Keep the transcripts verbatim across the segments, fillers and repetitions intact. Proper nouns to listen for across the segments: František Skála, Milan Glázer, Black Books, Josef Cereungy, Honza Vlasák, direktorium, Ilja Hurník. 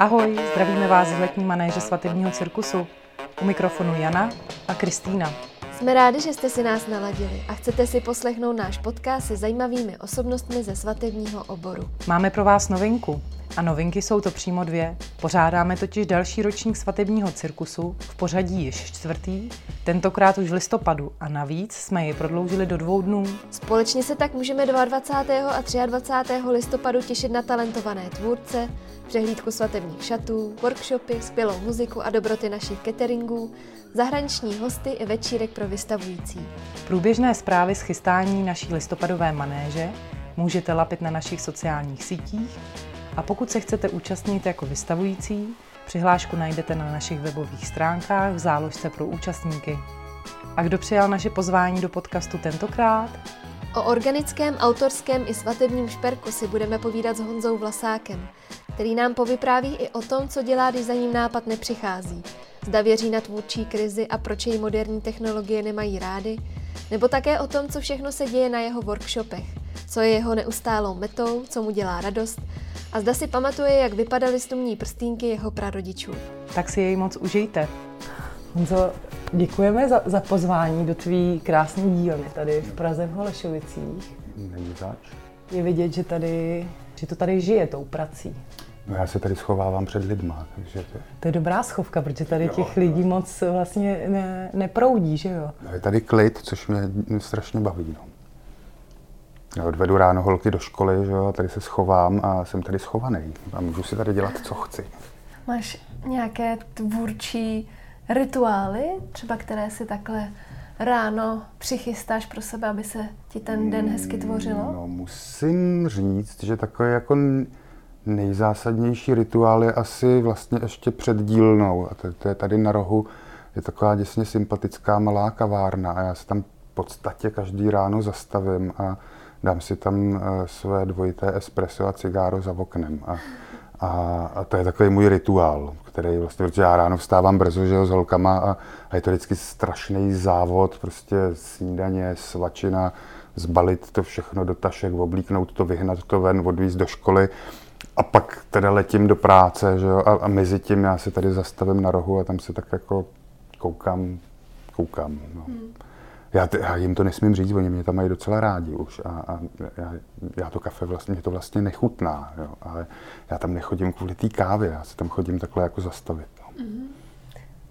Ahoj, zdravíme vás z letní manéže svatebního cirkusu. U mikrofonu Jana a Kristýna. Jsme rádi, že jste si nás naladili a chcete si poslechnout náš podcast se zajímavými osobnostmi ze svatebního oboru. Máme pro vás novinku. A novinky jsou to přímo dvě. Pořádáme totiž další ročník svatebního cirkusu, v pořadí již čtvrtý, tentokrát už v listopadu a navíc jsme ji prodloužili do dvou dnů. Společně se tak můžeme dvacátého druhého a dvacátého třetího listopadu těšit na talentované tvůrce, přehlídku svatebních šatů, workshopy, skvělou muziku a dobroty našich cateringů, zahraniční hosty i večírek pro vystavující. Průběžné zprávy z chystání naší listopadové manéže můžete lapit na našich sociálních sítích. A pokud se chcete účastnit jako vystavující, přihlášku najdete na našich webových stránkách v záložce pro účastníky. A kdo přijal naše pozvání do podcastu tentokrát? O organickém, autorském i svatebním šperku si budeme povídat s Honzou Vlasákem, který nám povypráví i o tom, co dělá, když za ním nápad nepřichází. Zda věří na tvůrčí krizi a proč jej moderní technologie nemají rády, nebo také o tom, co všechno se děje na jeho workshopech, co je jeho neustálou metou, co mu dělá radost, a zda si pamatuje, jak vypadaly stumní prstýnky jeho prarodičů. Tak si jej moc užijte. Honzo, děkujeme za, za pozvání do tvý krásné dílny tady v Praze v Holešovicích. Není zač. Je vidět, že, tady, že to tady žije tou prací. No já se tady schovávám před lidma, takže to... To je dobrá schovka, protože tady jo, těch lidí moc vlastně ne, neproudí, že jo? No je tady klid, což mě strašně baví, no. Já odvedu ráno holky do školy, že jo, tady se schovám a jsem tady schovaný a můžu si tady dělat, co chci. Máš nějaké tvůrčí rituály, třeba které si takhle ráno přichystáš pro sebe, aby se ti ten den hezky tvořilo? No, musím říct, že takový jako nejzásadnější rituál je asi vlastně ještě před dílnou. A to, to je tady na rohu, je taková děsně sympatická malá kavárna a já se tam v podstatě každý ráno zastavím a dám si tam své dvojité espresso a cigáro za oknem. A, a, a to je takový můj rituál, který vlastně, protože já ráno vstávám brzo, že jo, s holkama a, a je to vždycky strašný závod, prostě snídaně, svačina, zbalit to všechno do tašek, oblíknout to, vyhnat to ven, odvízt do školy a pak teda letím do práce, že jo, a, a mezi tím já se tady zastavím na rohu a tam se tak jako koukám, koukám, no. Hmm. Já, t- já jim to nesmím říct, oni mě tam mají docela rádi už a, a já, já to kafe vlastně, mě to vlastně nechutná, jo, ale já tam nechodím kvůli té kávě, já se tam chodím takhle jako zastavit. No. Mm-hmm.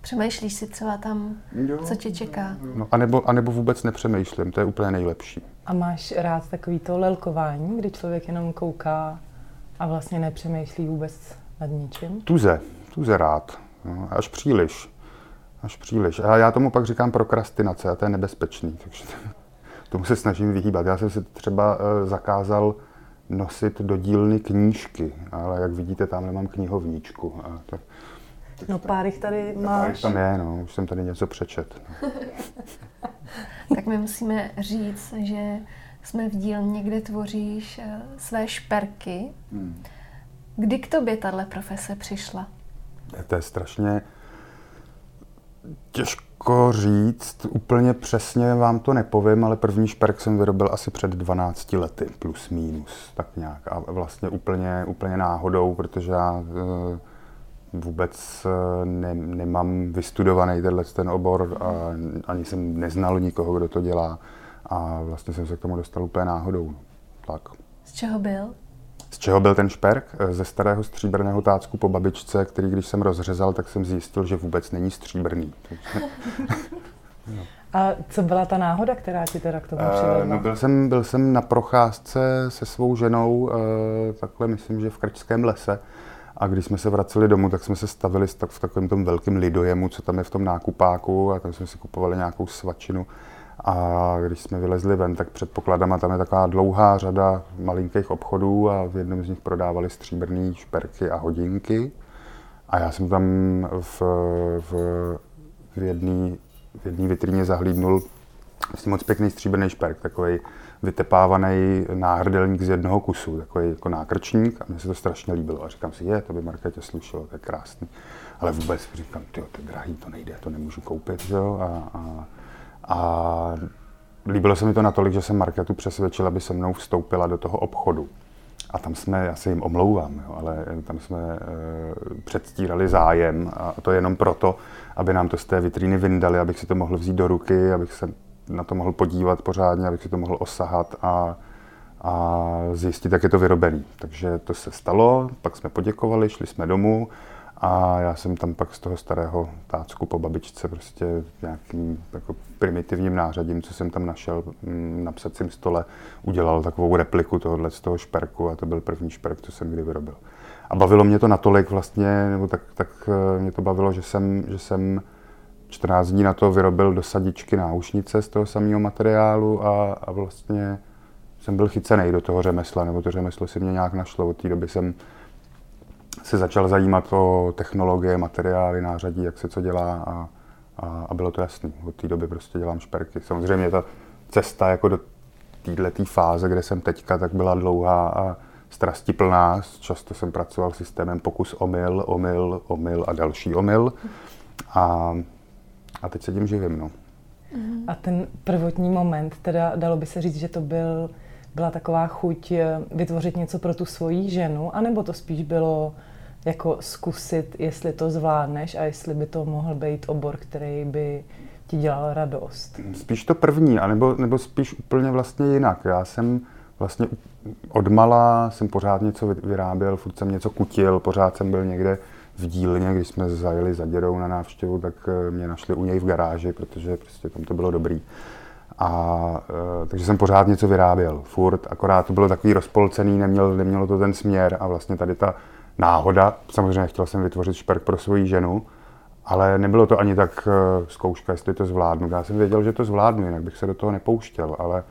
Přemýšlíš si třeba tam, jo, co tě čeká? No, anebo, anebo vůbec nepřemýšlím, to je úplně nejlepší. A máš rád takový to lelkování, kdy člověk jenom kouká a vlastně nepřemýšlí vůbec nad ničím? Tuze, tuze rád, no, až příliš. Až příliš. A já tomu pak říkám prokrastinace a to je nebezpečný, takže tomu se snažím vyhýbat. Já jsem si třeba zakázal nosit do dílny knížky, ale jak vidíte, tamhle mám knihovníčku. A tak, tak no pár jich tady máš. Pár jich tam je, no, už jsem tady něco přečet. No. Tak my musíme říct, že jsme v dílně, kde tvoříš své šperky. Hmm. Kdy k tobě tahle profese přišla? To je strašně... Těžko říct, úplně přesně vám to nepovím, ale první šperk jsem vyrobil asi před dvanácti lety, plus mínus, tak nějak. A vlastně úplně, úplně náhodou, protože já vůbec ne, nemám vystudovaný tenhle ten obor, a ani jsem neznal nikoho, kdo to dělá a vlastně jsem se k tomu dostal úplně náhodou. Tak. Z čeho byl? Z čeho byl ten šperk? Ze starého stříbrného tácku po babičce, který když jsem rozřezal, tak jsem zjistil, že vůbec není stříbrný. No. A co byla ta náhoda, která ti teda k tomu přivedla? No, byl jsem, byl jsem na procházce se svou ženou, takhle myslím, že v Krčském lese. A když jsme se vraceli domů, tak jsme se stavili v takovém tom velkém lidojemu, co tam je v tom nákupáku, a tam jsme si kupovali nějakou svačinu. A když jsme vylezli ven, tak předpokladám, a tam je taková dlouhá řada malinkých obchodů a v jednom z nich prodávali stříbrné šperky a hodinky. A já jsem tam v, v, v jedné v vitríně zahlídnul vlastně moc pěkný stříbrný šperk, takový vytepávaný náhrdelník z jednoho kusu, takový jako nákrčník. A mně se to strašně líbilo. A říkám si, je, to by Marka tě slušelo, to je krásný. Ale vůbec říkám, tyjo, to je drahý, to nejde, to nemůžu koupit, že jo. A, a A líbilo se mi to natolik, že jsem Marketu přesvědčil, aby se mnou vstoupila do toho obchodu. A tam jsme, já se jim omlouvám, jo, ale tam jsme e, předstírali zájem a to jenom proto, aby nám to z té vitríny vyndali, abych si to mohl vzít do ruky, abych se na to mohl podívat pořádně, abych si to mohl osahat a, a zjistit, jak je to vyrobený. Takže to se stalo, pak jsme poděkovali, šli jsme domů a já jsem tam pak z toho starého tácku po babičce prostě nějakým jako primitivním nářadím, co jsem tam našel na psacím stole, udělal takovou repliku tohohle z toho šperku a to byl první šperk, co jsem kdy vyrobil. A bavilo mě to natolik vlastně, nebo tak, tak mě to bavilo, že jsem, že jsem čtrnáct dní na to vyrobil dosadičky náušnice z toho samého materiálu a, a vlastně jsem byl chycený do toho řemesla, nebo to řemeslo si mě nějak našlo. Od té doby jsem se začal zajímat o technologie, materiály, nářadí, jak se co dělá a, a, a bylo to jasný. Od té doby prostě dělám šperky. Samozřejmě ta cesta jako do této fáze, kde jsem teďka, tak byla dlouhá a strastiplná. Často jsem pracoval systémem pokus omyl, omyl, omyl a další omyl. A, a teď se tím živím, no. A ten prvotní moment, teda dalo by se říct, že to byl, byla taková chuť vytvořit něco pro tu svoji ženu, anebo to spíš bylo jako zkusit, jestli to zvládneš a jestli by to mohl být obor, který by ti dělal radost? Spíš to první, anebo, nebo spíš úplně vlastně jinak. Já jsem vlastně odmala, jsem pořád něco vyráběl, furt jsem něco kutil, pořád jsem byl někde v dílně, když jsme zajeli za dědou na návštěvu, tak mě našli u něj v garáži, protože prostě tam to bylo dobrý. A, takže jsem pořád něco vyráběl, furt, akorát to bylo takový rozpolcený, neměl, nemělo to ten směr a vlastně tady ta náhoda, samozřejmě chtěl jsem vytvořit šperk pro svoji ženu, ale nebylo to ani tak zkouška, jestli to zvládnu. Já jsem věděl, že to zvládnu, jinak bych se do toho nepouštěl, ale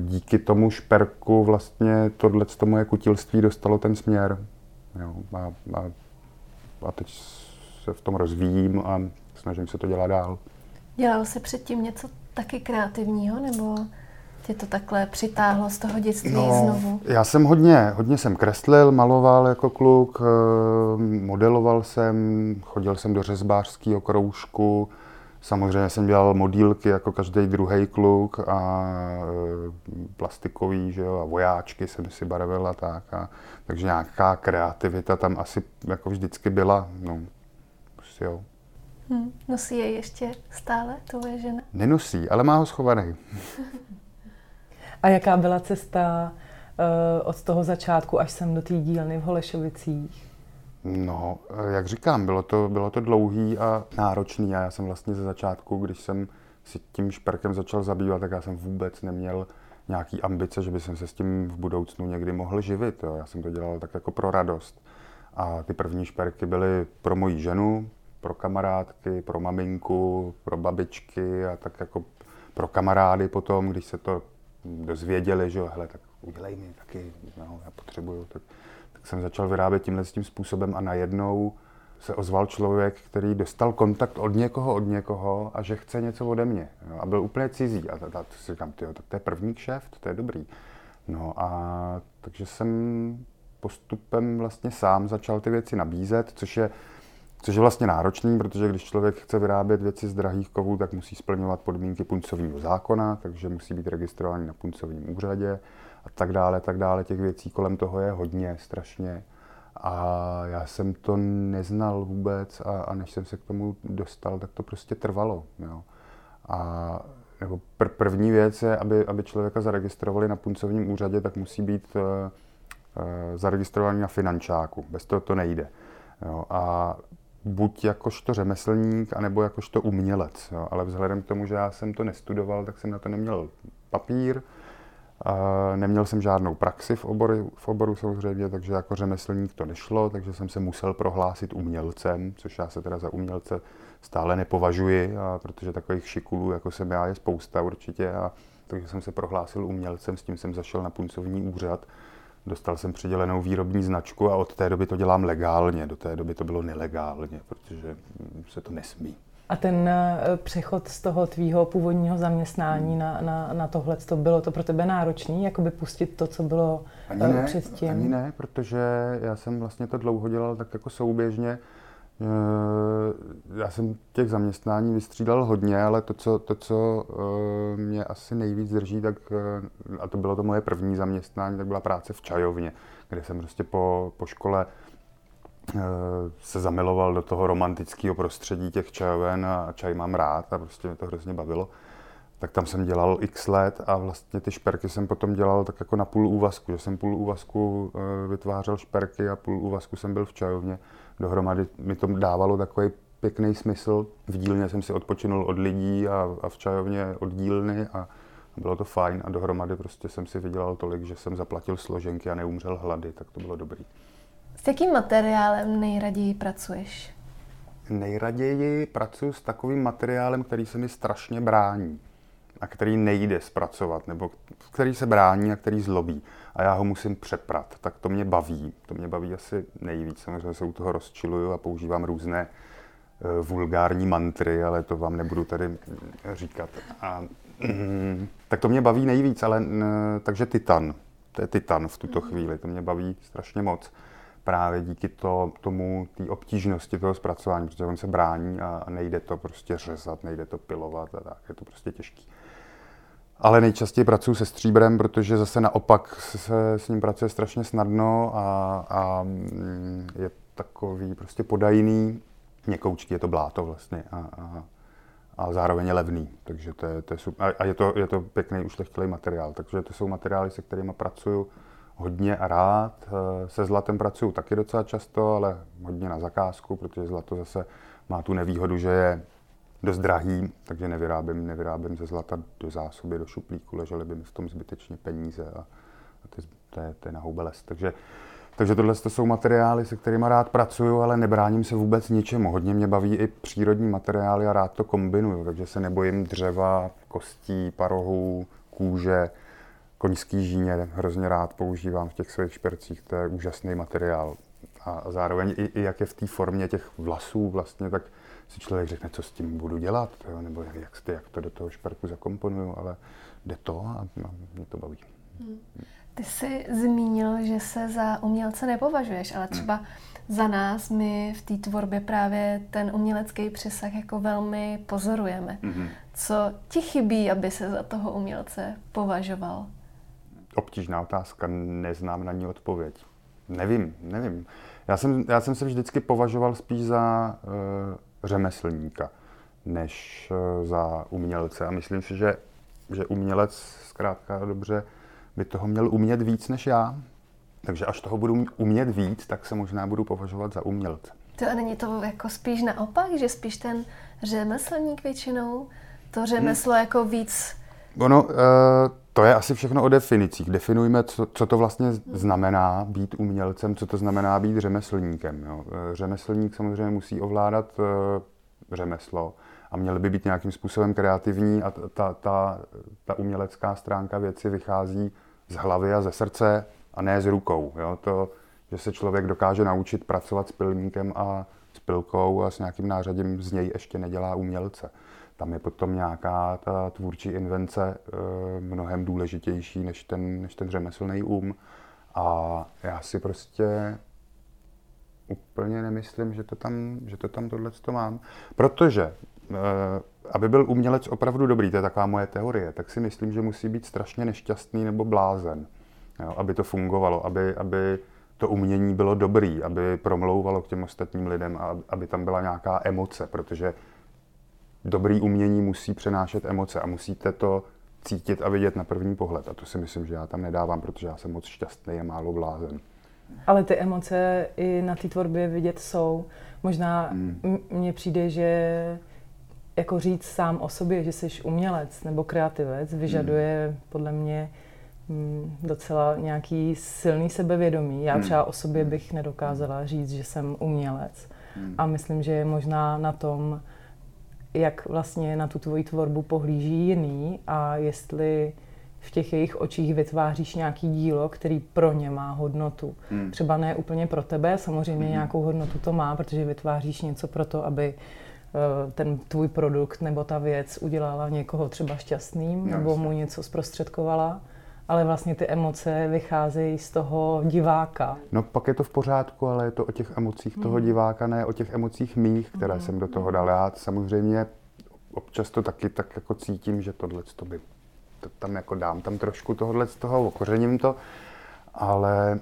díky tomu šperku vlastně tohleto moje kutilství dostalo ten směr. Jo, a, a, a teď se v tom rozvíjím a snažím se to dělat dál. Dělal jsi předtím něco taky kreativního, nebo tě to takhle přitáhlo z toho dětství no, znovu? Já jsem hodně, hodně jsem kreslil, maloval jako kluk, modeloval jsem, chodil jsem do řezbářského kroužku, samozřejmě jsem dělal modílky jako každý druhý kluk a plastikový, že jo, a vojáčky jsem si barvil a tak. A, takže nějaká kreativita tam asi jako vždycky byla, no, prostě jo. Hmm, nosí jej ještě stále tvoje žena? Nenosí, ale má ho schovaný. A jaká byla cesta uh, od toho začátku až sem do té dílny v Holešovicích? No, jak říkám, bylo to, bylo to dlouhý a náročný a já jsem vlastně ze začátku, když jsem si tím šperkem začal zabývat, tak já jsem vůbec neměl nějaký ambice, že by jsem se s tím v budoucnu někdy mohl živit. Jo. Já jsem to dělal tak jako pro radost. A ty první šperky byly pro moji ženu, pro kamarádky, pro maminku, pro babičky a tak jako pro kamarády potom, když se to dozvěděli, že jo, hele, tak udělej mi taky, no, já potřebuju, tak, tak jsem začal vyrábět tímhle tím způsobem a najednou se ozval člověk, který dostal kontakt od někoho, od někoho a že chce něco ode mě, jo, a byl úplně cizí a tak si říkám, tyjo, tak to je první kšeft, to je dobrý, no a takže jsem postupem vlastně sám začal ty věci nabízet, což je Což je vlastně náročný, protože když člověk chce vyrábět věci z drahých kovů, tak musí splňovat podmínky puncovního zákona, takže musí být registrovaný na puncovním úřadě a tak dále, tak dále. Těch věcí kolem toho je hodně, strašně. A já jsem to neznal vůbec a, a než jsem se k tomu dostal, tak to prostě trvalo. Jo. A nebo pr- první věc je, aby, aby člověka zaregistrovali na puncovním úřadě, tak musí být e, e, zaregistrovaný na finančáku. Bez toho to nejde. Jo. A buď jakožto řemeslník, anebo jakožto umělec. Jo. Ale vzhledem k tomu, že já jsem to nestudoval, tak jsem na to neměl papír, e, neměl jsem žádnou praxi v oboru, v oboru samozřejmě, takže jako řemeslník to nešlo, takže jsem se musel prohlásit umělcem, což já se teda za umělce stále nepovažuji, a protože takových šikulů, jako jsem já, je spousta určitě. A takže jsem se prohlásil umělcem, s tím jsem zašel na puncovní úřad. Dostal jsem přidělenou výrobní značku a od té doby to dělám legálně. Do té doby to bylo nelegálně, protože se to nesmí. A ten přechod z toho tvýho původního zaměstnání hmm. na, na, na tohle, to bylo to pro tebe náročný? Jakoby pustit to, co bylo ani ne, předtím? Ani ne, protože já jsem vlastně to dlouho dělal tak jako souběžně. Já jsem těch zaměstnání vystřídal hodně, ale to, co, to, co mě asi nejvíc drží, tak, a to bylo to moje první zaměstnání, tak byla práce v čajovně, kde jsem prostě po, po škole se zamiloval do toho romantického prostředí těch čajoven a čaj mám rád a prostě mě to hrozně bavilo. Tak tam jsem dělal x let a vlastně ty šperky jsem potom dělal tak jako na půl úvazku, že jsem půl úvazku vytvářel šperky a půl úvazku jsem byl v čajovně. Dohromady mi to dávalo takový pěkný smysl. V dílně jsem si odpočinul od lidí a, a v čajovně od dílny a bylo to fajn a dohromady prostě jsem si vydělal tolik, že jsem zaplatil složenky a neumřel hlady, tak to bylo dobrý. S jakým materiálem nejraději pracuješ? Nejraději pracuji s takovým materiálem, který se mi strašně brání a který nejde zpracovat, nebo který se brání a který zlobí a já ho musím přeprat, tak to mě baví. To mě baví asi nejvíc, samozřejmě se u toho rozčiluju a používám různé uh, vulgární mantry, ale to vám nebudu tady říkat. A, mm, tak to mě baví nejvíc, ale n, takže titan, to je titan v tuto chvíli, to mě baví strašně moc. Právě díky to, tomu, té obtížnosti toho zpracování, protože on se brání a, a nejde to prostě řezat, nejde to pilovat a tak, je to prostě těžký. Ale nejčastěji pracuji se stříbrem, protože zase naopak se s ním pracuje strašně snadno a, a je takový prostě podajný, měkoučký, je to bláto vlastně a, a, a zároveň je levný, takže to je, to je super. A je to, je to pěkný ušlechtilý materiál, takže to jsou materiály, se kterými pracuju hodně a rád. Se zlatem pracuju taky docela často, ale hodně na zakázku, protože zlato zase má tu nevýhodu, že je dost drahý, takže nevyrábím, nevyrábím ze zlata do zásoby, do šuplíku, ležely by mi v tom zbytečně peníze a, a ty, to, je, to je na hoube les. Takže, takže tohle to jsou materiály, se kterými rád pracuju, ale nebráním se vůbec ničemu. Hodně mě baví i přírodní materiály a rád to kombinuju, takže se nebojím dřeva, kostí, parohů, kůže. Koňský žíně hrozně rád používám v těch svých špercích, to je úžasný materiál. A zároveň i, i jak je v té formě těch vlasů vlastně, tak si člověk řekne, co s tím budu dělat, jo? Nebo jak, jak, jak to do toho šperku zakomponuju, ale jde to a mě to baví. Hmm. Ty jsi zmínil, že se za umělce nepovažuješ, ale třeba hmm. za nás my v té tvorbě právě ten umělecký přesah jako velmi pozorujeme. Hmm. Co ti chybí, aby se za toho umělce považoval? Obtížná otázka, neznám na ní odpověď. Nevím, nevím. Já jsem, já jsem se vždycky považoval spíš za e, řemeslníka, než e, za umělce. A myslím si, že, že umělec zkrátka dobře by toho měl umět víc než já. Takže až toho budu umět víc, tak se možná budu považovat za umělce. To a není to jako spíš naopak, že spíš ten řemeslník většinou to řemeslo hmm. jako víc... Ono, e, to je asi všechno o definicích. Definujme, co, co to vlastně znamená být umělcem, co to znamená být řemeslníkem. Jo. Řemeslník samozřejmě musí ovládat e, řemeslo a měl by být nějakým způsobem kreativní a ta, ta, ta, ta umělecká stránka věci vychází z hlavy a ze srdce a ne z rukou. Jo. To, že se člověk dokáže naučit pracovat s pilníkem a s pilkou a s nějakým nářadím, z něj ještě nedělá umělce. Tam je potom nějaká ta tvůrčí invence e, mnohem důležitější než ten, než ten řemeslný um. A já si prostě úplně nemyslím, že to tam, že to tam tohleto mám. Protože, e, aby byl umělec opravdu dobrý, to je taková moje teorie, tak si myslím, že musí být strašně nešťastný nebo blázen, jo, aby to fungovalo, aby, aby to umění bylo dobrý, aby promlouvalo k těm ostatním lidem a aby tam byla nějaká emoce, protože dobrý umění musí přenášet emoce a musíte to cítit a vidět na první pohled. A to si myslím, že já tam nedávám, protože já jsem moc šťastný a málo blázen. Ale ty emoce i na té tvorbě vidět jsou. Možná mm. mně přijde, že jako říct sám o sobě, že jsi umělec nebo kreativec, vyžaduje mm. podle mě docela nějaký silný sebevědomí. Já mm. třeba o sobě bych nedokázala říct, že jsem umělec. Mm. A myslím, že je možná na tom, jak vlastně na tu tvoji tvorbu pohlíží jiný a jestli v těch jejich očích vytváříš nějaký dílo, který pro ně má hodnotu. Hmm. Třeba ne úplně pro tebe, samozřejmě hmm. nějakou hodnotu to má, protože vytváříš něco pro to, aby ten tvůj produkt nebo ta věc udělala někoho třeba šťastným, no, nebo mu něco zprostředkovala, ale vlastně ty emoce vycházejí z toho diváka. No pak je to v pořádku, ale je to o těch emocích mm. toho diváka, ne o těch emocích mých, které mm. jsem do toho dal. Já samozřejmě občas to taky tak jako cítím, že tohle to by to tam jako dám tam trošku tohle z toho, okořením to, ale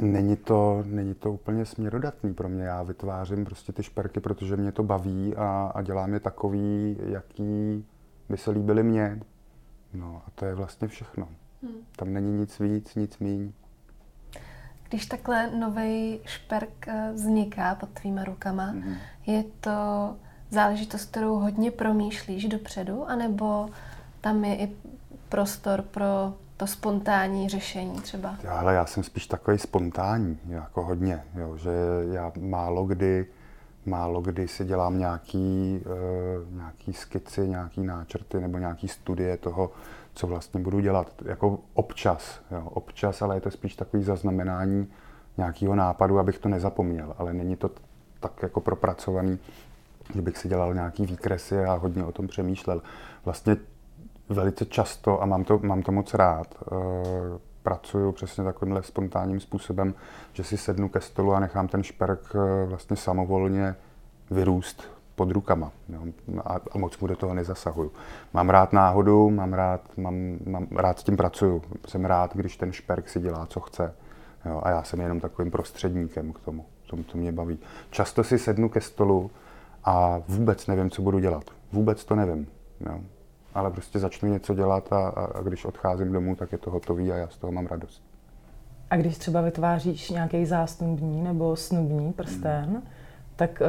není to, není to úplně směrodatný pro mě. Já vytvářím prostě ty šperky, protože mě to baví a, a dělám je takový, jaký by se líbily mně. No a to je vlastně všechno. Hmm. Tam není nic víc, nic míň. Když takhle nový šperk vzniká pod tvýma rukama, hmm. je to záležitost, kterou hodně promýšlíš dopředu, anebo tam je i prostor pro to spontánní řešení třeba? Já, ale já jsem spíš takový spontánní, jako hodně, jo, že já málo kdy, málo kdy si dělám nějaký, uh, nějaký skici, nějaký náčrty nebo nějaký studie toho, co vlastně budu dělat, jako občas, jo, občas, ale je to spíš takový zaznamenání nějakého nápadu, abych to nezapomněl, ale není to t- tak jako propracovaný, že bych si dělal nějaký výkresy a hodně o tom přemýšlel. Vlastně velice často, a mám to, mám to moc rád, uh, pracuju přesně takovýmhle spontánním způsobem, že si sednu ke stolu a nechám ten šperk uh, vlastně samovolně vyrůst pod rukama, jo, a, a moc mu do toho nezasahuju. Mám rád náhodu, mám rád, mám, mám, rád s tím pracuju, jsem rád, když ten šperk si dělá, co chce, jo, a já jsem jenom takovým prostředníkem k tomu, tomu, to mě baví. Často si sednu ke stolu a vůbec nevím, co budu dělat, vůbec to nevím, jo. Ale prostě začnu něco dělat a, a když odcházím domů, tak je to hotový a já z toho mám radost. A když třeba vytváříš nějaký zásnubní nebo snubní prsten, mm. tak uh,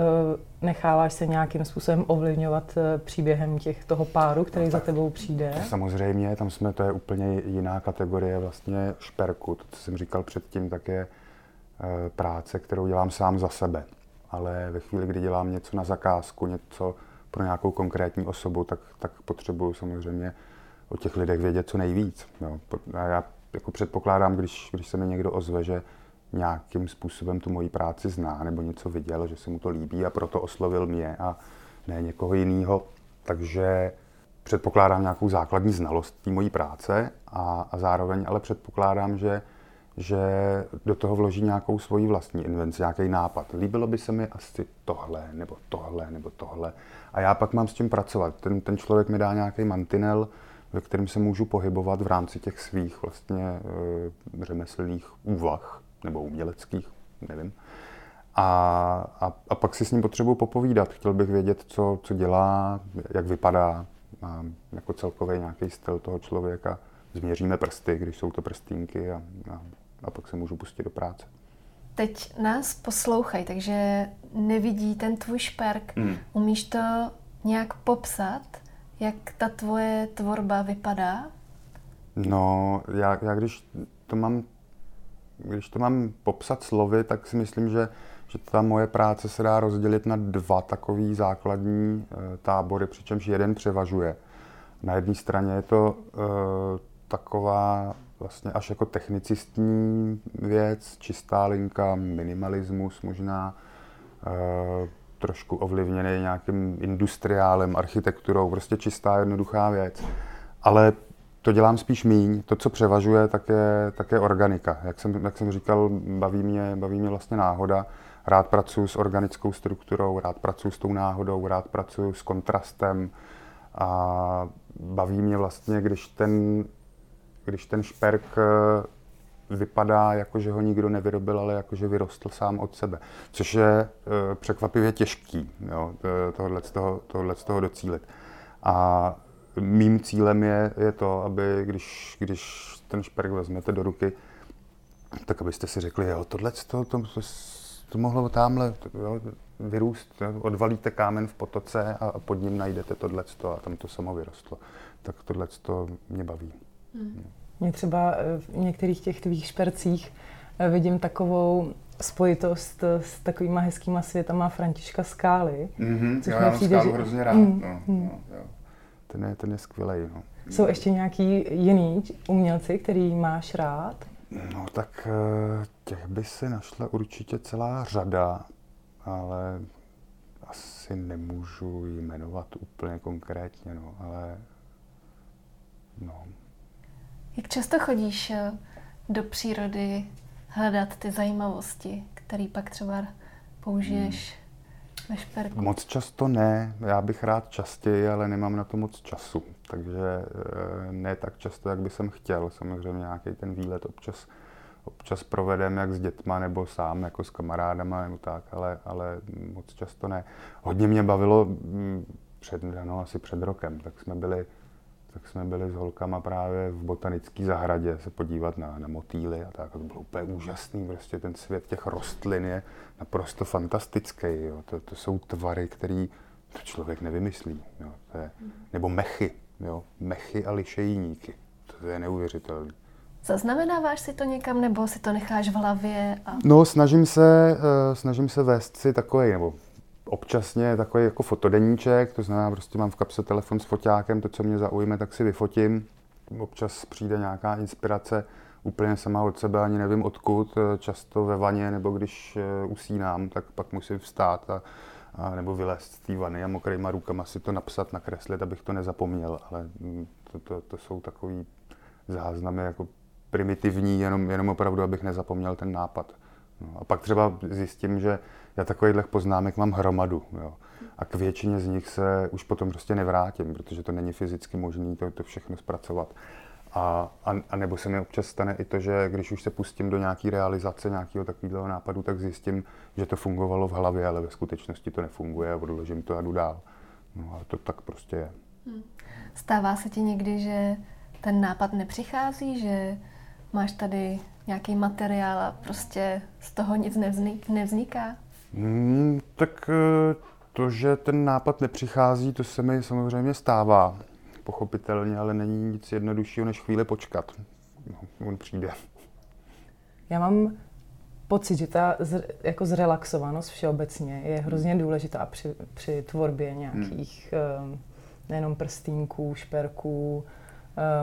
necháváš se nějakým způsobem ovlivňovat uh, příběhem těch toho páru, který no, za tebou přijde? Samozřejmě, tam jsme, to je úplně jiná kategorie vlastně šperku. To, co jsem říkal předtím, tak je uh, práce, kterou dělám sám za sebe. Ale ve chvíli, kdy dělám něco na zakázku, něco pro nějakou konkrétní osobu, tak, tak potřebuju samozřejmě o těch lidech vědět co nejvíc. Jo. A já jako předpokládám, když, když se mi někdo ozve, že nějakým způsobem tu moji práci zná nebo něco viděl, že se mu to líbí a proto oslovil mě a ne někoho jiného. Takže předpokládám nějakou základní znalost té mojí práce a, a zároveň ale předpokládám, že, že do toho vloží nějakou svoji vlastní invenci, nějaký nápad. Líbilo by se mi asi tohle, nebo tohle, nebo tohle. A já pak mám s tím pracovat. Ten, ten člověk mi dá nějaký mantinel, ve kterém se můžu pohybovat v rámci těch svých vlastně e, řemeslných úvah, nebo uměleckých, nevím. A, a, a pak si s ním potřebuji popovídat. Chtěl bych vědět, co, co dělá, jak vypadá, a jako celkový nějaký styl toho člověka. Změříme prsty, když jsou to prstínky a, a a pak se můžu pustit do práce. Teď nás poslouchaj, takže nevidí ten tvůj šperk. Mm. Umíš to nějak popsat, jak ta tvoje tvorba vypadá? No, já, já když to mám, když to mám popsat slovy, tak si myslím, že, že ta moje práce se dá rozdělit na dva takový základní e, tábory, přičemž jeden převažuje. Na jedné straně je to e, taková vlastně až jako technicistní věc, čistá linka, minimalismus možná, e, trošku ovlivněný nějakým industriálem, architekturou, prostě čistá, jednoduchá věc. Ale to dělám spíš míň, to, co převažuje, tak je, tak je organika. Jak jsem, jak jsem říkal, baví mě, baví mě vlastně náhoda. Rád pracuji s organickou strukturou, rád pracuji s tou náhodou, rád pracuji s kontrastem a baví mě vlastně, když ten když ten šperk vypadá jako, že ho nikdo nevyrobil, ale jako, že vyrostl sám od sebe. Což je překvapivě těžký, jo, tohle z toho, tohle z toho docílit. A mým cílem je, je to, aby když, když ten šperk vezmete do ruky, tak abyste si řekli, jo, tohle z toho, to, to, to mohlo tamhle jo, vyrůst, jo, odvalíte kámen v potoce a pod ním najdete tohle z toho a tam to samo vyrostlo. Tak tohle z toho mě baví. Mě třeba v některých těch tvých špercích vidím takovou spojitost s takovýma hezkýma světama Františka Skály. Mm-hmm. Což jo, já mám Skálu že... hrozně rád. Mm. No, no, jo. Ten je, ten je skvělej. No. Jsou ještě nějaký jiný umělci, který máš rád? No tak těch by se našla určitě celá řada, ale asi nemůžu ji jmenovat úplně konkrétně, no, ale no. Jak často chodíš do přírody hledat ty zajímavosti, které pak třeba použiješ hmm. ve šperku? Moc často ne. Já bych rád častěji, ale nemám na to moc času. Takže ne tak často, jak bych jsem chtěl. Samozřejmě nějaký ten výlet občas, občas provedem, jak s dětma, nebo sám, jako s kamarádama, nebo tak, ale, ale moc často ne. Hodně mě bavilo před, no, asi před rokem, tak jsme byli tak jsme byli s holkama právě v botanické zahradě se podívat na, na motýly a tak. To bylo úplně úžasný, prostě ten svět těch rostlin je naprosto fantastický. Jo. To, to jsou tvary, které člověk nevymyslí. Jo. To je, nebo mechy, jo. Mechy a lišejníky. To je neuvěřitelné. Zaznamenáváš si to někam, nebo si to necháš v hlavě? A... No, snažím se, snažím se vést si takový, nebo občasně takový jako fotodeníček, to znamená, prostě mám v kapse telefon s foťákem, to, co mě zaujme, tak si vyfotím. Občas přijde nějaká inspirace úplně sama od sebe, ani nevím odkud, často ve vaně, nebo když usínám, tak pak musím vstát a, a nebo vylézt z té vany a mokrýma rukama si to napsat, nakreslit, abych to nezapomněl, ale to, to, to jsou takový záznamy jako primitivní, jenom, jenom opravdu, abych nezapomněl ten nápad. No, a pak třeba zjistím, že já takových poznámek mám hromadu, jo. A k většině z nich se už potom prostě nevrátím, protože to není fyzicky možné to, to všechno zpracovat. A, a, a nebo se mi občas stane i to, že když už se pustím do nějaké realizace nějakého takového nápadu, tak zjistím, že to fungovalo v hlavě, ale ve skutečnosti to nefunguje a odložím to a jdu dál. No a to tak prostě je. Stává se ti někdy, že ten nápad nepřichází, že máš tady nějaký materiál a prostě z toho nic nevzniká? Hmm, tak to, že ten nápad nepřichází, to se mi samozřejmě stává, pochopitelně, ale není nic jednoduššího, než chvíli počkat. No, on přijde. Já mám pocit, že ta zr, jako zrelaxovanost všeobecně je hrozně důležitá při, při tvorbě nějakých hmm. nejenom prstýnků, šperků,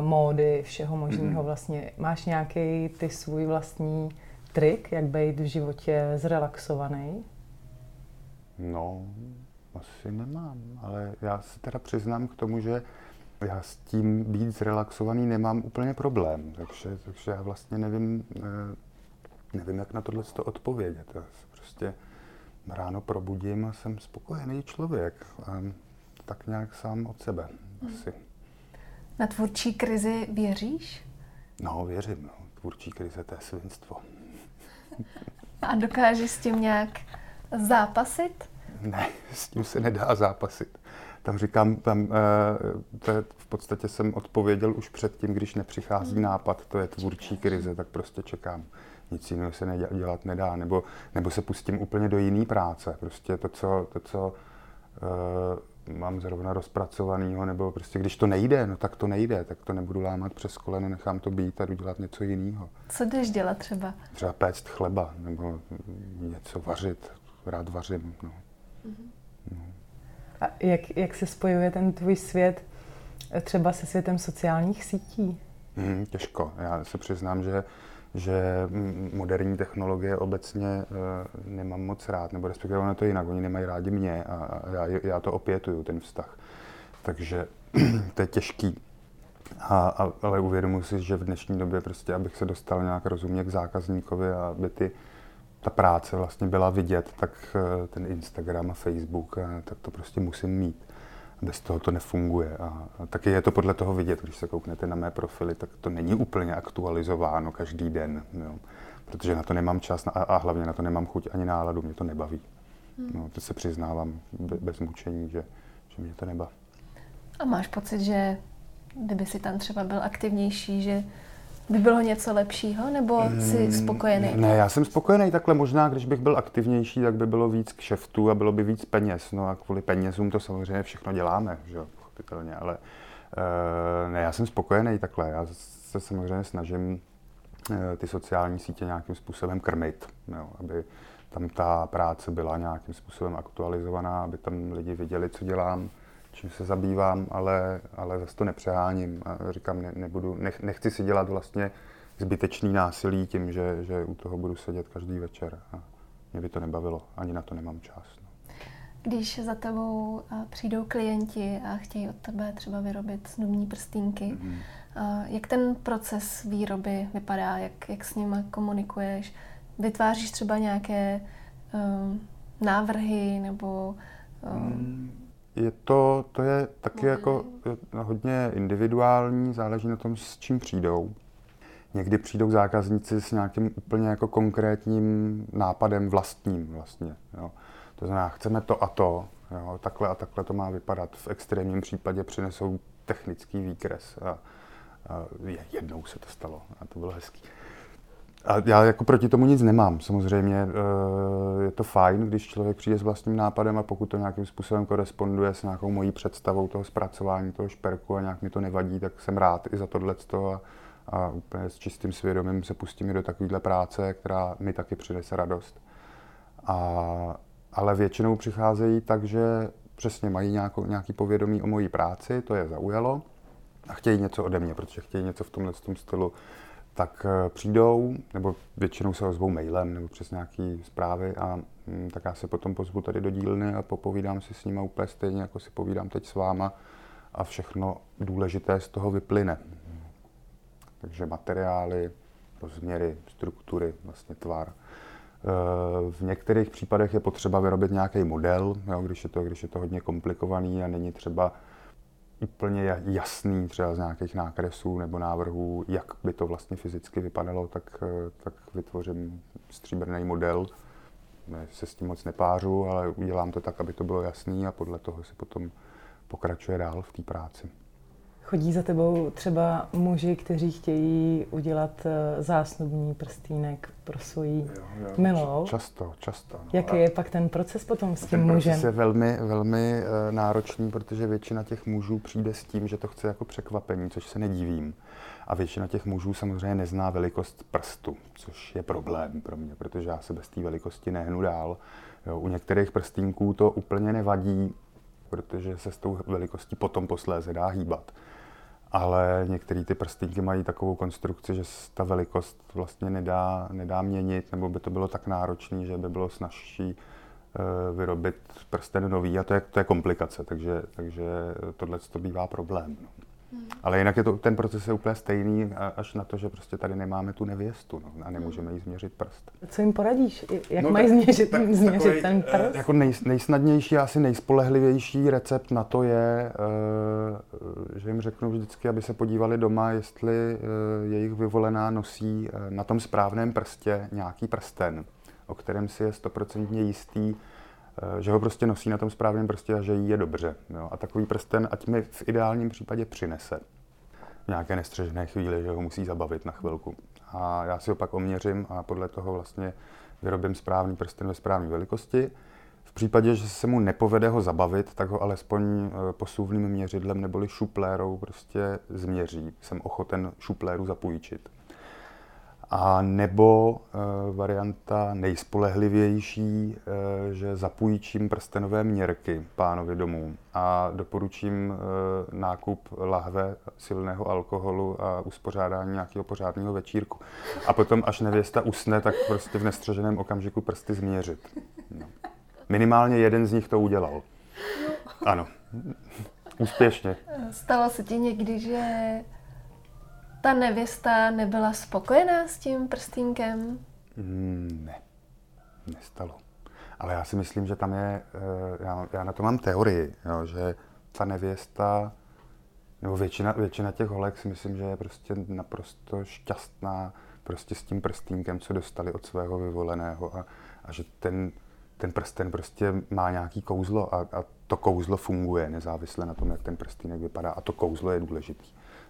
módy, všeho možného vlastně. Máš nějaký ty svůj vlastní trik, jak být v životě zrelaxovaný? No, asi nemám, ale já se teda přiznám k tomu, že já s tím být zrelaxovaný nemám úplně problém, takže, takže já vlastně nevím, nevím, jak na tohle to odpovědět. Já se prostě ráno probudím a jsem spokojený člověk. Tak nějak sám od sebe asi. Na tvůrčí krizi věříš? No, věřím. No. Tvůrčí krize, to je svinstvo. A dokážeš s tím nějak zápasit? Ne, s tím se nedá zápasit. Tam říkám, tam, to je, v podstatě jsem odpověděl už předtím, když nepřichází nápad, to je tvůrčí krize, tak prostě čekám. Nic jiného se nedě- dělat nedá, nebo, nebo se pustím úplně do jiné práce. Prostě to, co... To, co mám zrovna rozpracovanýho, nebo prostě když to nejde, no tak to nejde, tak to nebudu lámat přes koleno, nechám to být a jdu dělat něco jiného. Co jdeš dělat třeba? Třeba péct chleba, nebo něco vařit, rád vařím. No. Mm-hmm. No. A jak, jak se spojuje ten tvůj svět třeba se světem sociálních sítí? Hmm, těžko, já se přiznám, že že moderní technologie obecně e, nemám moc rád, nebo respektive ono to jinak, oni nemají rádi mě a, a já, já to opětuju, ten vztah. Takže to je těžký. A, a, ale uvědomuji si, že v dnešní době prostě, abych se dostal nějak rozumně k zákazníkovi a aby ty, ta práce vlastně byla vidět, tak ten Instagram a Facebook, a, tak to prostě musím mít. Bez toho to nefunguje a taky je to podle toho vidět, když se kouknete na mé profily, tak to není úplně aktualizováno každý den, jo. Protože na to nemám čas a, a hlavně na to nemám chuť ani náladu, mě to nebaví. No, to se přiznávám bez mučení, že, že mě to nebaví. A máš pocit, že kdyby si tam třeba byl aktivnější, že by bylo něco lepšího, nebo jsi spokojený? Ne, já jsem spokojený takhle. Možná, když bych byl aktivnější, tak by bylo víc kšeftů a bylo by víc peněz. No a kvůli penězům to samozřejmě všechno děláme, že jo, pochopitelně. Ale e, ne, já jsem spokojený takhle. Já se samozřejmě snažím e, ty sociální sítě nějakým způsobem krmit, jo, aby tam ta práce byla nějakým způsobem aktualizovaná, aby tam lidi viděli, co dělám, čím se zabývám, ale, ale zase to nepřeháním. A říkám, ne, nebudu, nech, nechci si dělat vlastně zbytečný násilí tím, že, že u toho budu sedět každý večer. A mě by to nebavilo, ani na to nemám čas. No. Když za tebou přijdou klienti a chtějí od tebe třeba vyrobit snubní prstýnky, mm-hmm. jak ten proces výroby vypadá, jak, jak s nima komunikuješ? Vytváříš třeba nějaké um, návrhy nebo... Um, je to, to je taky jako hodně individuální, záleží na tom, s čím přijdou. Někdy přijdou zákazníci s nějakým úplně jako konkrétním nápadem vlastním vlastně, jo. To znamená, chceme to a to, jo, takhle a takhle to má vypadat. V extrémním případě přinesou technický výkres. A, a jednou se to stalo a to bylo hezký. A já jako proti tomu nic nemám. Samozřejmě je to fajn, když člověk přijde s vlastním nápadem a pokud to nějakým způsobem koresponduje s nějakou mojí představou toho zpracování, toho šperku a nějak mi to nevadí, tak jsem rád i za tohleto a, a úplně s čistým svědomím se pustím do takovéhle práce, která mi taky přinese radost. A ale většinou přicházejí tak, že přesně mají nějakou, nějaký povědomí o mojí práci, to je zaujalo a chtějí něco ode mě, protože chtějí něco v tomhle tom stylu. Tak přijdou, nebo většinou se ozvou mailem nebo přes nějaké zprávy a hm, tak já se potom pozvu tady do dílny a popovídám si s nima úplně stejně, jako si povídám teď s váma a všechno důležité z toho vyplyne. Takže materiály, rozměry, struktury, vlastně tvar. V některých případech je potřeba vyrobit nějaký model, jo, když je to, když je to hodně komplikovaný a není třeba úplně jasný třeba z nějakých nákresů nebo návrhů, jak by to vlastně fyzicky vypadalo, tak, tak vytvořím stříbrný model. Se s tím moc nepářu, ale udělám to tak, aby to bylo jasný a podle toho se potom pokračuje dál v té práci. Chodí za tebou třeba muži, kteří chtějí udělat zásnubní prstýnek pro svoji jo, jo, milou? Často, často. No. Jaký je pak ten proces potom s tím mužem? Ten proces je velmi, velmi náročný, protože většina těch mužů přijde s tím, že to chce jako překvapení, což se nedivím. A většina těch mužů samozřejmě nezná velikost prstu, což je problém pro mě, protože já se bez té velikosti nehnu dál. Jo, u některých prstýnků to úplně nevadí, protože se s tou velikostí potom posléze dá hýbat. Ale některé ty prstýnky mají takovou konstrukci, že ta velikost vlastně nedá, nedá měnit, nebo by to bylo tak náročné, že by bylo snažší vyrobit prsten nový. A to je, to je komplikace, takže, takže tohle to bývá problém. No. Hmm. Ale jinak je to, ten proces je úplně stejný, až na to, že prostě tady nemáme tu nevěstu no, a nemůžeme jí změřit prst. Co jim poradíš? Jak no mají tak, změřit, tak, změřit takový, ten prst? Jako nej, nejsnadnější a asi nejspolehlivější recept na to je, že jim řeknu vždycky, aby se podívali doma, jestli jejich vyvolená nosí na tom správném prstě nějaký prsten, o kterém si je stoprocentně jistý, že ho prostě nosí na tom správném prstě a že jí je dobře. Jo. A takový prsten, ať mi v ideálním případě přinese v nějaké nestřežené chvíli, že ho musí zabavit na chvilku. A já si ho pak oměřím a podle toho vlastně vyrobím správný prsten ve správné velikosti. V případě, že se mu nepovede ho zabavit, tak ho alespoň posuvným měřidlem neboli šuplérou prostě změří. Jsem ochoten šupléru zapůjčit. A nebo e, varianta nejspolehlivější, e, že zapůjčím prstenové měrky pánovi domů a doporučím e, nákup lahve silného alkoholu a uspořádání nějakého pořádného večírku. A potom, až nevěsta usne, tak prostě v nestřeženém okamžiku prsty změřit. No. Minimálně jeden z nich to udělal. Ano. Úspěšně. Stalo se ti někdy, že... ta nevěsta nebyla spokojená s tím prstýnkem? Ne, nestalo. Ale já si myslím, že tam je, já, já na to mám teorii, jo, že ta nevěsta, nebo většina, většina těch holek si myslím, že je prostě naprosto šťastná prostě s tím prstýnkem, co dostali od svého vyvoleného a, a že ten, ten prsten prostě má nějaký kouzlo a, a to kouzlo funguje nezávisle na tom, jak ten prstýnek vypadá a to kouzlo je důležitý,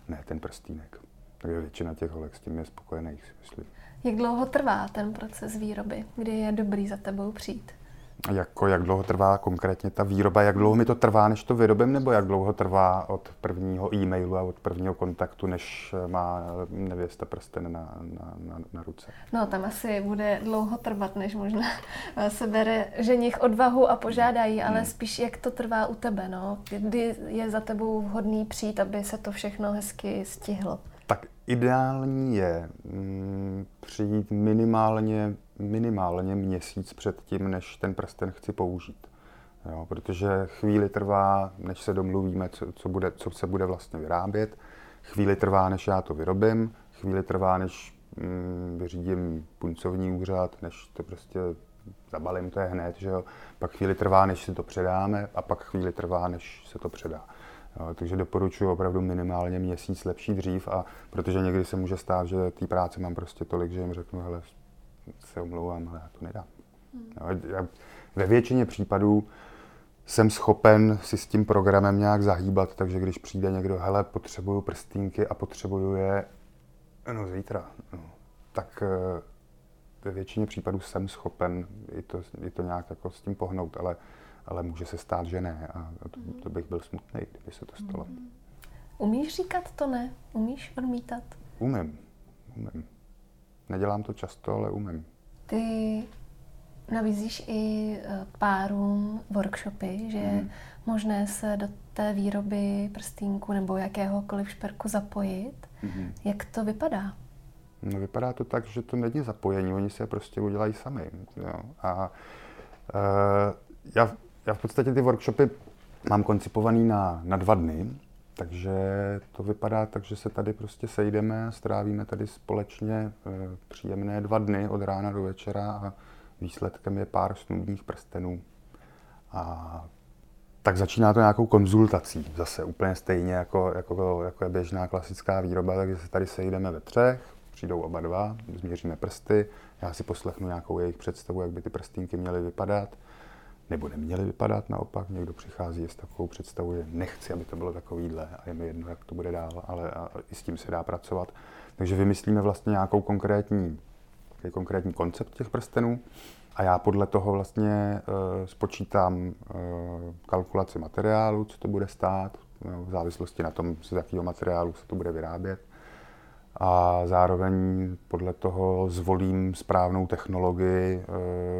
ne ten prstýnek. Takže většina těch holek s tím je spokojených, si myslím. Jak dlouho trvá ten proces výroby, kdy je dobrý za tebou přijít? Jako jak dlouho trvá konkrétně ta výroba, jak dlouho mi to trvá, než to vyrobím, nebo jak dlouho trvá od prvního e-mailu a od prvního kontaktu, než má nevěsta prsten na, na, na, na ruce? No tam asi bude dlouho trvat, než možná se bere ženich odvahu a požádají, ale hmm. spíš jak to trvá u tebe, no? Kdy je za tebou vhodný přijít, aby se to všechno hezky stihlo? Tak ideální je mm, přijít minimálně, minimálně měsíc před tím, než ten prsten chci použít. Jo, protože chvíli trvá, než se domluvíme, co, co, bude, co se bude vlastně vyrábět. Chvíli trvá, než já to vyrobím. Chvíli trvá, než mm, vyřídím puncovní úřad, než to prostě zabalím, to je hned, že jo. Pak chvíli trvá, než si to předáme a pak chvíli trvá, než se to předá. Jo, takže doporučuji opravdu minimálně měsíc, lepší dřív, a protože někdy se může stát, že té práce mám prostě tolik, že jim řeknu, hele, se omlouvám, hele, já to nedám. Jo, já ve většině případů jsem schopen si s tím programem nějak zahýbat, takže když přijde někdo, hele, potřebuju prstýnky a potřebuju je no, zítra, no, tak ve většině případů jsem schopen i to, i to nějak jako s tím pohnout, ale, ale může se stát, že ne, a to, to bych byl smutnej, kdyby se to stalo. Umíš říkat to ne? Umíš odmítat? Umím, umím. Nedělám to často, ale umím. Ty nabízíš i párům workshopy, že je možné se do té výroby prstýnku nebo jakéhokoliv šperku zapojit. Mm-hmm. Jak to vypadá? No, vypadá to tak, že to není zapojení, oni se prostě udělají sami. Jo. A e, já, já v podstatě ty workshopy mám koncipovaný na, na dva dny, takže to vypadá tak, že se tady prostě sejdeme a strávíme tady společně e, příjemné dva dny od rána do večera a výsledkem je pár snubních prstenů. A tak začíná to nějakou konzultací, zase úplně stejně jako, jako, jako je běžná klasická výroba, takže se tady sejdeme ve třech, přijdou oba dva, změříme prsty, já si poslechnu nějakou jejich představu, jak by ty prstýnky měly vypadat, nebo neměly vypadat, naopak někdo přichází s takovou představou, že nechci, aby to bylo takovýhle a je mi jedno, jak to bude dál, ale a, i s tím se dá pracovat. Takže vymyslíme vlastně nějakou konkrétní konkrétní koncept těch prstenů a já podle toho vlastně e, spočítám e, kalkulaci materiálu, co to bude stát, v závislosti na tom, z jakého materiálu se to bude vyrábět, a zároveň podle toho zvolím správnou technologii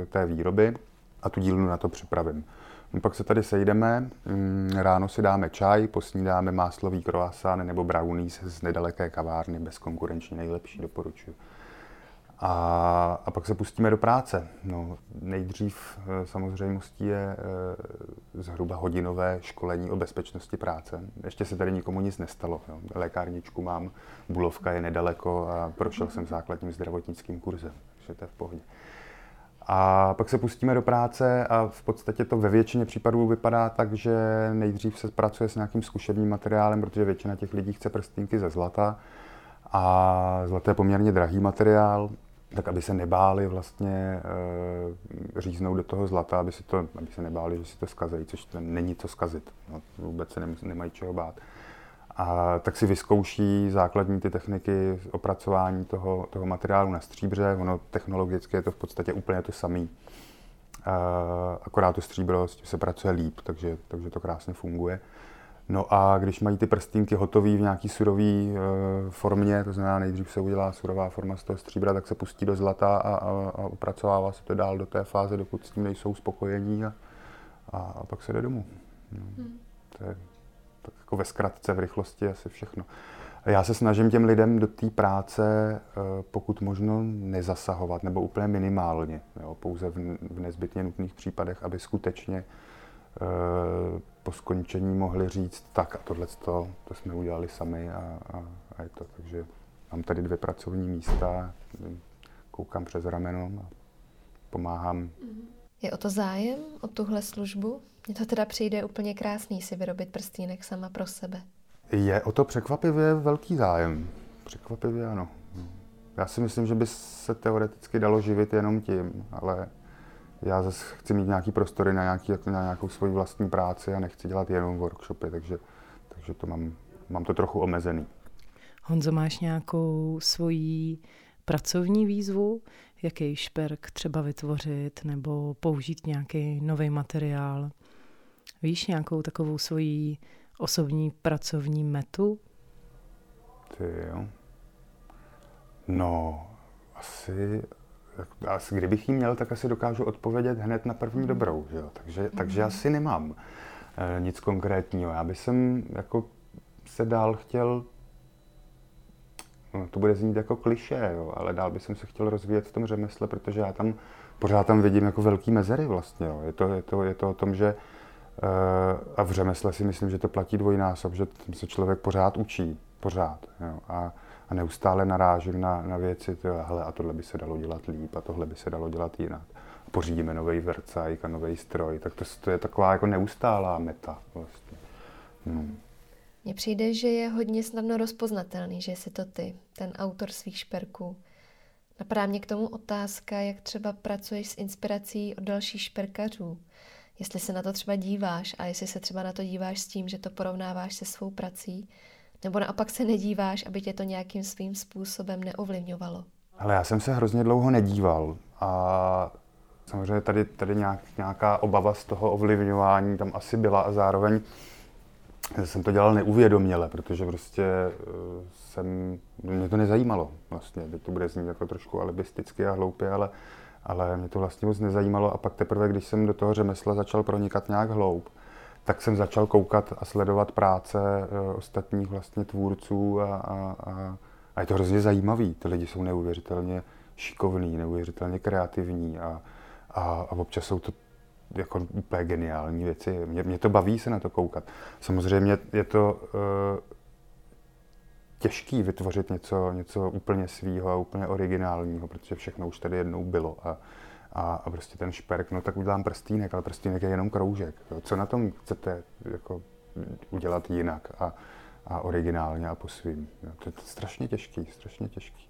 e, té výroby a tu dílnu na to připravím. No, pak se tady sejdeme, mm, ráno si dáme čaj, posnídáme máslový croissant nebo brownies z nedaleké kavárny, bezkonkurenčně nejlepší, doporučuji. A, a pak se pustíme do práce. No, nejdřív samozřejmostí je zhruba hodinové školení o bezpečnosti práce. Ještě se tady nikomu nic nestalo. Jo. Lékárničku mám, Bulovka je nedaleko a prošel jsem základním zdravotnickým kurzem, takže to je v pohodě. A pak se pustíme do práce a v podstatě to ve většině případů vypadá tak, že nejdřív se pracuje s nějakým zkušebním materiálem, protože většina těch lidí chce prstýnky ze zlata. A zlato je poměrně drahý materiál, tak aby se nebáli vlastně e, říznout do toho zlata, aby, si to, aby se nebáli, že si to zkazejí, což to není co zkazit, no, vůbec se nem, nemají čeho bát. A tak si vyzkouší základní ty techniky opracování toho, toho materiálu na stříbře, ono technologicky je to v podstatě úplně to samý. E, akorát to stříbro, s tím se pracuje líp, takže, takže to krásně funguje. No a když mají ty prstýnky hotové v nějaký surové e, formě, to znamená nejdřív se udělá surová forma z toho stříbra, tak se pustí do zlata a, a, a opracovává se to dál do té fáze, dokud s tím nejsou spokojení, a, a, a pak se jde domů. No, to je tak jako ve zkratce, v rychlosti asi všechno. Já se snažím těm lidem do té práce e, pokud možno nezasahovat, nebo úplně minimálně, jo, pouze v, v nezbytně nutných případech, aby skutečně e, po skončení mohli říct, tak a tohle to jsme udělali sami a, a, a je to. Takže mám tady dvě pracovní místa, koukám přes rameno a pomáhám. Je o to zájem, o tuhle službu? Mně to teda přijde úplně krásný si vyrobit prstýnek sama pro sebe. Je o to překvapivě velký zájem. Překvapivě ano. Já si myslím, že by se teoreticky dalo živit jenom tím, ale já zase chci mít nějaký prostory na, nějaký, na nějakou svoji vlastní práci a nechci dělat jenom workshopy, takže, takže to mám, mám to trochu omezený. Honzo, máš nějakou svoji pracovní výzvu? Jaký šperk třeba vytvořit nebo použít nějaký nový materiál? Víš nějakou takovou svoji osobní pracovní metu? Ty jo. No, asi... Asi, kdybych ji měl, tak asi dokážu odpovědět hned na první dobrou, že jo? Takže, takže asi nemám e, nic konkrétního. Já bych jsem jako se dál chtěl, no, to bude znít jako klišé, jo, ale dál bych jsem se chtěl rozvíjet v tom řemesle, protože já tam pořád tam vidím jako velký mezery vlastně. Jo. Je, to, je, to, je to o tom, že a v řemesle si myslím, že to platí dvojnásob, že se člověk pořád učí, pořád. Jo. A, a neustále narážím na, na věci, tyjo, hele, a tohle by se dalo dělat líp, a tohle by se dalo dělat jinak. Pořídíme nový vercajk a nový stroj, tak to, to je taková jako neustálá meta vlastně. Hmm. Mně přijde, že je hodně snadno rozpoznatelný, že jsi to ty, ten autor svých šperků. Napadá mě k tomu otázka, jak třeba pracuješ s inspirací od dalších šperkařů. Jestli se na to třeba díváš a jestli se třeba na to díváš s tím, že to porovnáváš se svou prací, nebo naopak se nedíváš, aby tě to nějakým svým způsobem neovlivňovalo. Ale já jsem se hrozně dlouho nedíval a samozřejmě tady, tady nějak, nějaká obava z toho ovlivňování tam asi byla a zároveň jsem to dělal neuvědoměle, protože prostě jsem, mě to nezajímalo vlastně, teď to bude znít jako trošku alibisticky a hloupě, ale ale mě to vlastně moc nezajímalo a pak teprve, když jsem do toho řemesla začal pronikat nějak hloub, tak jsem začal koukat a sledovat práce ostatních vlastně tvůrců a, a, a, a je to hrozně zajímavý. Ty lidi jsou neuvěřitelně šikovní, neuvěřitelně kreativní a, a, a občas jsou to jako úplně geniální věci. Mě, mě to baví se na to koukat. Samozřejmě je to uh, těžký vytvořit něco, něco úplně svýho a úplně originálního, protože všechno už tady jednou bylo a, a, a prostě ten šperk, no tak udělám prstýnek, ale prstýnek je jenom kroužek. Jo. Co na tom chcete jako udělat jinak a, a originálně a po svým? Jo. To je strašně těžký, strašně těžký.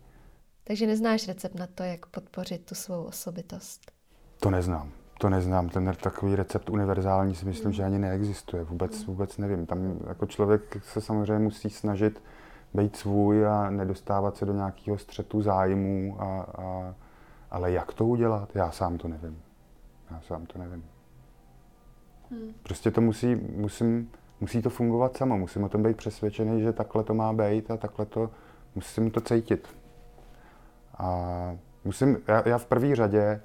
Takže neznáš recept na to, jak podpořit tu svou osobitost? To neznám. To neznám, ten takový recept univerzální si myslím, mm. že ani neexistuje. Vůbec, vůbec nevím. Tam jako člověk se samozřejmě musí snažit být svůj a nedostávat se do nějakého střetu zájmů, a, a, ale jak to udělat? Já sám to nevím. Já sám to nevím. Hmm. Prostě to musí, musím, musí to fungovat samo, musím o tom být přesvědčený, že takhle to má být a takhle to, musím to cítit. A musím, já, já v první řadě,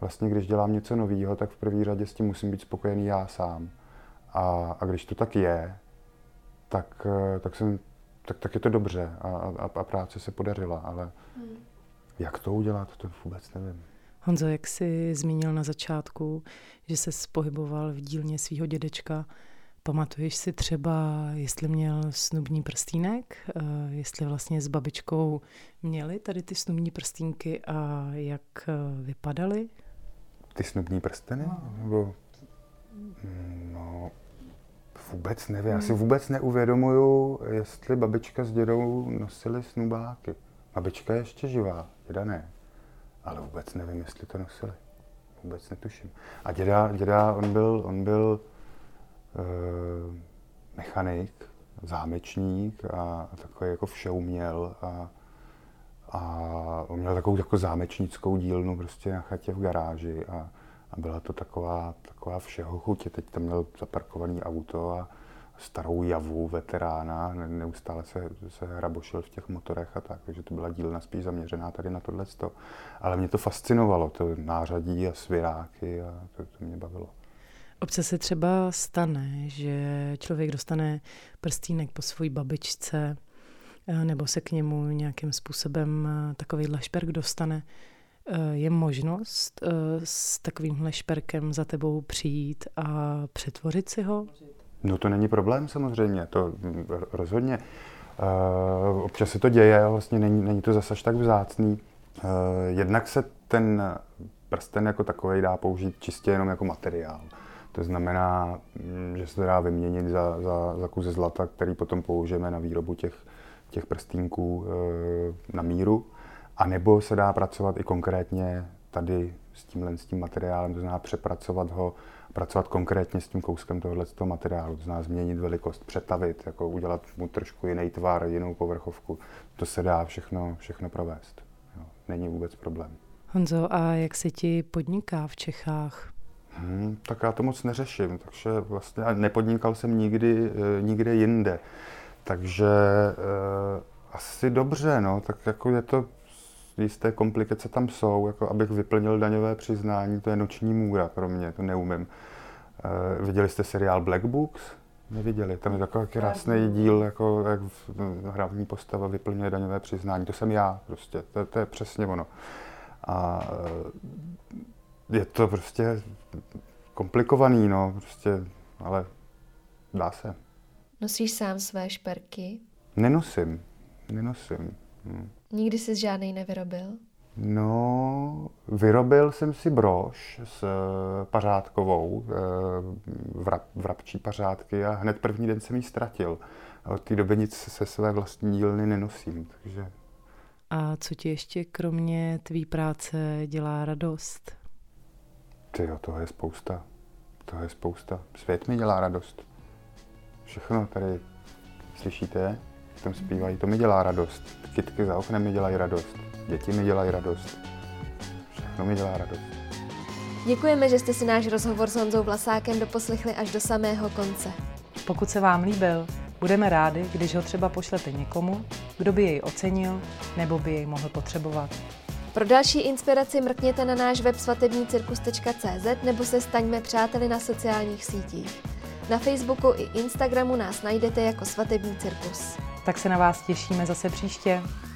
vlastně když dělám něco nového, tak v první řadě s tím musím být spokojený já sám. A, a když to tak je, tak, tak jsem Tak, tak je to dobře a, a, a práce se podařila, ale hmm. jak to udělat, to vůbec nevím. Honzo, jak jsi zmínil na začátku, že se pohyboval v dílně svého dědečka, pamatuješ si třeba, jestli měl snubní prstýnek, jestli vlastně s babičkou měli tady ty snubní prstínky a jak vypadaly? Ty snubní prsteny? No. Nebo... no. Vůbec nevím. Já si vůbec neuvědomuju, jestli babička s dědou nosili snubáky. Babička je ještě živá, děda ne. Ale vůbec nevím, jestli to nosili. Vůbec netuším. A děda, děda on byl, on byl uh, mechanik, zámečník a, a takový jako všeuměl. A, a on měl takovou jako zámečnickou dílnu prostě na chatě v garáži. A, A byla to taková, taková všeho chutě. Teď tam měl zaparkovaný auto a starou javu veterána. Neustále se, se hrabošil v těch motorech a tak. Takže to byla dílna spíš zaměřená tady na tohleto. Ale mě to fascinovalo, to nářadí a sviráky a to, to mě bavilo. Občas se třeba stane, že člověk dostane prstýnek po své babičce nebo se k němu nějakým způsobem takovýhle šperk dostane. Je možnost s takovýmhle šperkem za tebou přijít a přetvořit si ho? No to není problém samozřejmě, to rozhodně. Občas se to děje, vlastně není, není to zase až tak vzácný. Jednak se ten prsten jako takovej dá použít čistě jenom jako materiál. To znamená, že se to dá vyměnit za, za, za kus zlata, který potom použijeme na výrobu těch, těch prstýnků na míru. A nebo se dá pracovat i konkrétně tady s tímhle s tím materiálem, to znamená přepracovat ho, pracovat konkrétně s tím kouskem tohoto materiálu, to znamená změnit velikost, přetavit, jako udělat mu trošku jiný tvar, jinou povrchovku. To se dá všechno, všechno provést. Jo, není vůbec problém. Honzo, a jak se ti podniká v Čechách? Hmm, tak já to moc neřeším, takže vlastně nepodnikal jsem nikdy, nikde jinde. Takže eh, asi dobře, no, tak jako je to... Jisté komplikace tam jsou, jako abych vyplnil daňové přiznání, to je noční můra pro mě, to neumím. E, viděli jste seriál Black Books? Neviděli, tam je takový krásný díl, jako jak hlavní postava vyplňuje daňové přiznání, to jsem já prostě, to, to je přesně ono. A je to prostě komplikovaný, no, prostě, ale dá se. Nosíš sám své šperky? Nenosím, nenosím. Hm. Nikdy jsi žádnej nevyrobil? No, vyrobil jsem si brož s pařádkovou, vrab, vrabčí pařádky a hned první den jsem ji ztratil. A od té doby nic se své vlastní dílny nenosím, takže... A co ti ještě kromě tvý práce dělá radost? Tyjo, toho je spousta. Toho je spousta. Svět mi dělá radost. Všechno tady slyšíte, v tom zpívají, to mi dělá radost. Kytky za oknem mi dělají radost. Děti mi dělají radost. Všechno mi dělá radost. Děkujeme, že jste si náš rozhovor s Honzou Vlasákem doposlechli až do samého konce. Pokud se vám líbil, budeme rádi, když ho třeba pošlete někomu, kdo by jej ocenil nebo by jej mohl potřebovat. Pro další inspiraci mrkněte na náš web svatebnícirkus tečka cé zet nebo se staňme přáteli na sociálních sítích. Na Facebooku i Instagramu nás najdete jako Svatební cirkus. Tak se na vás těšíme zase příště.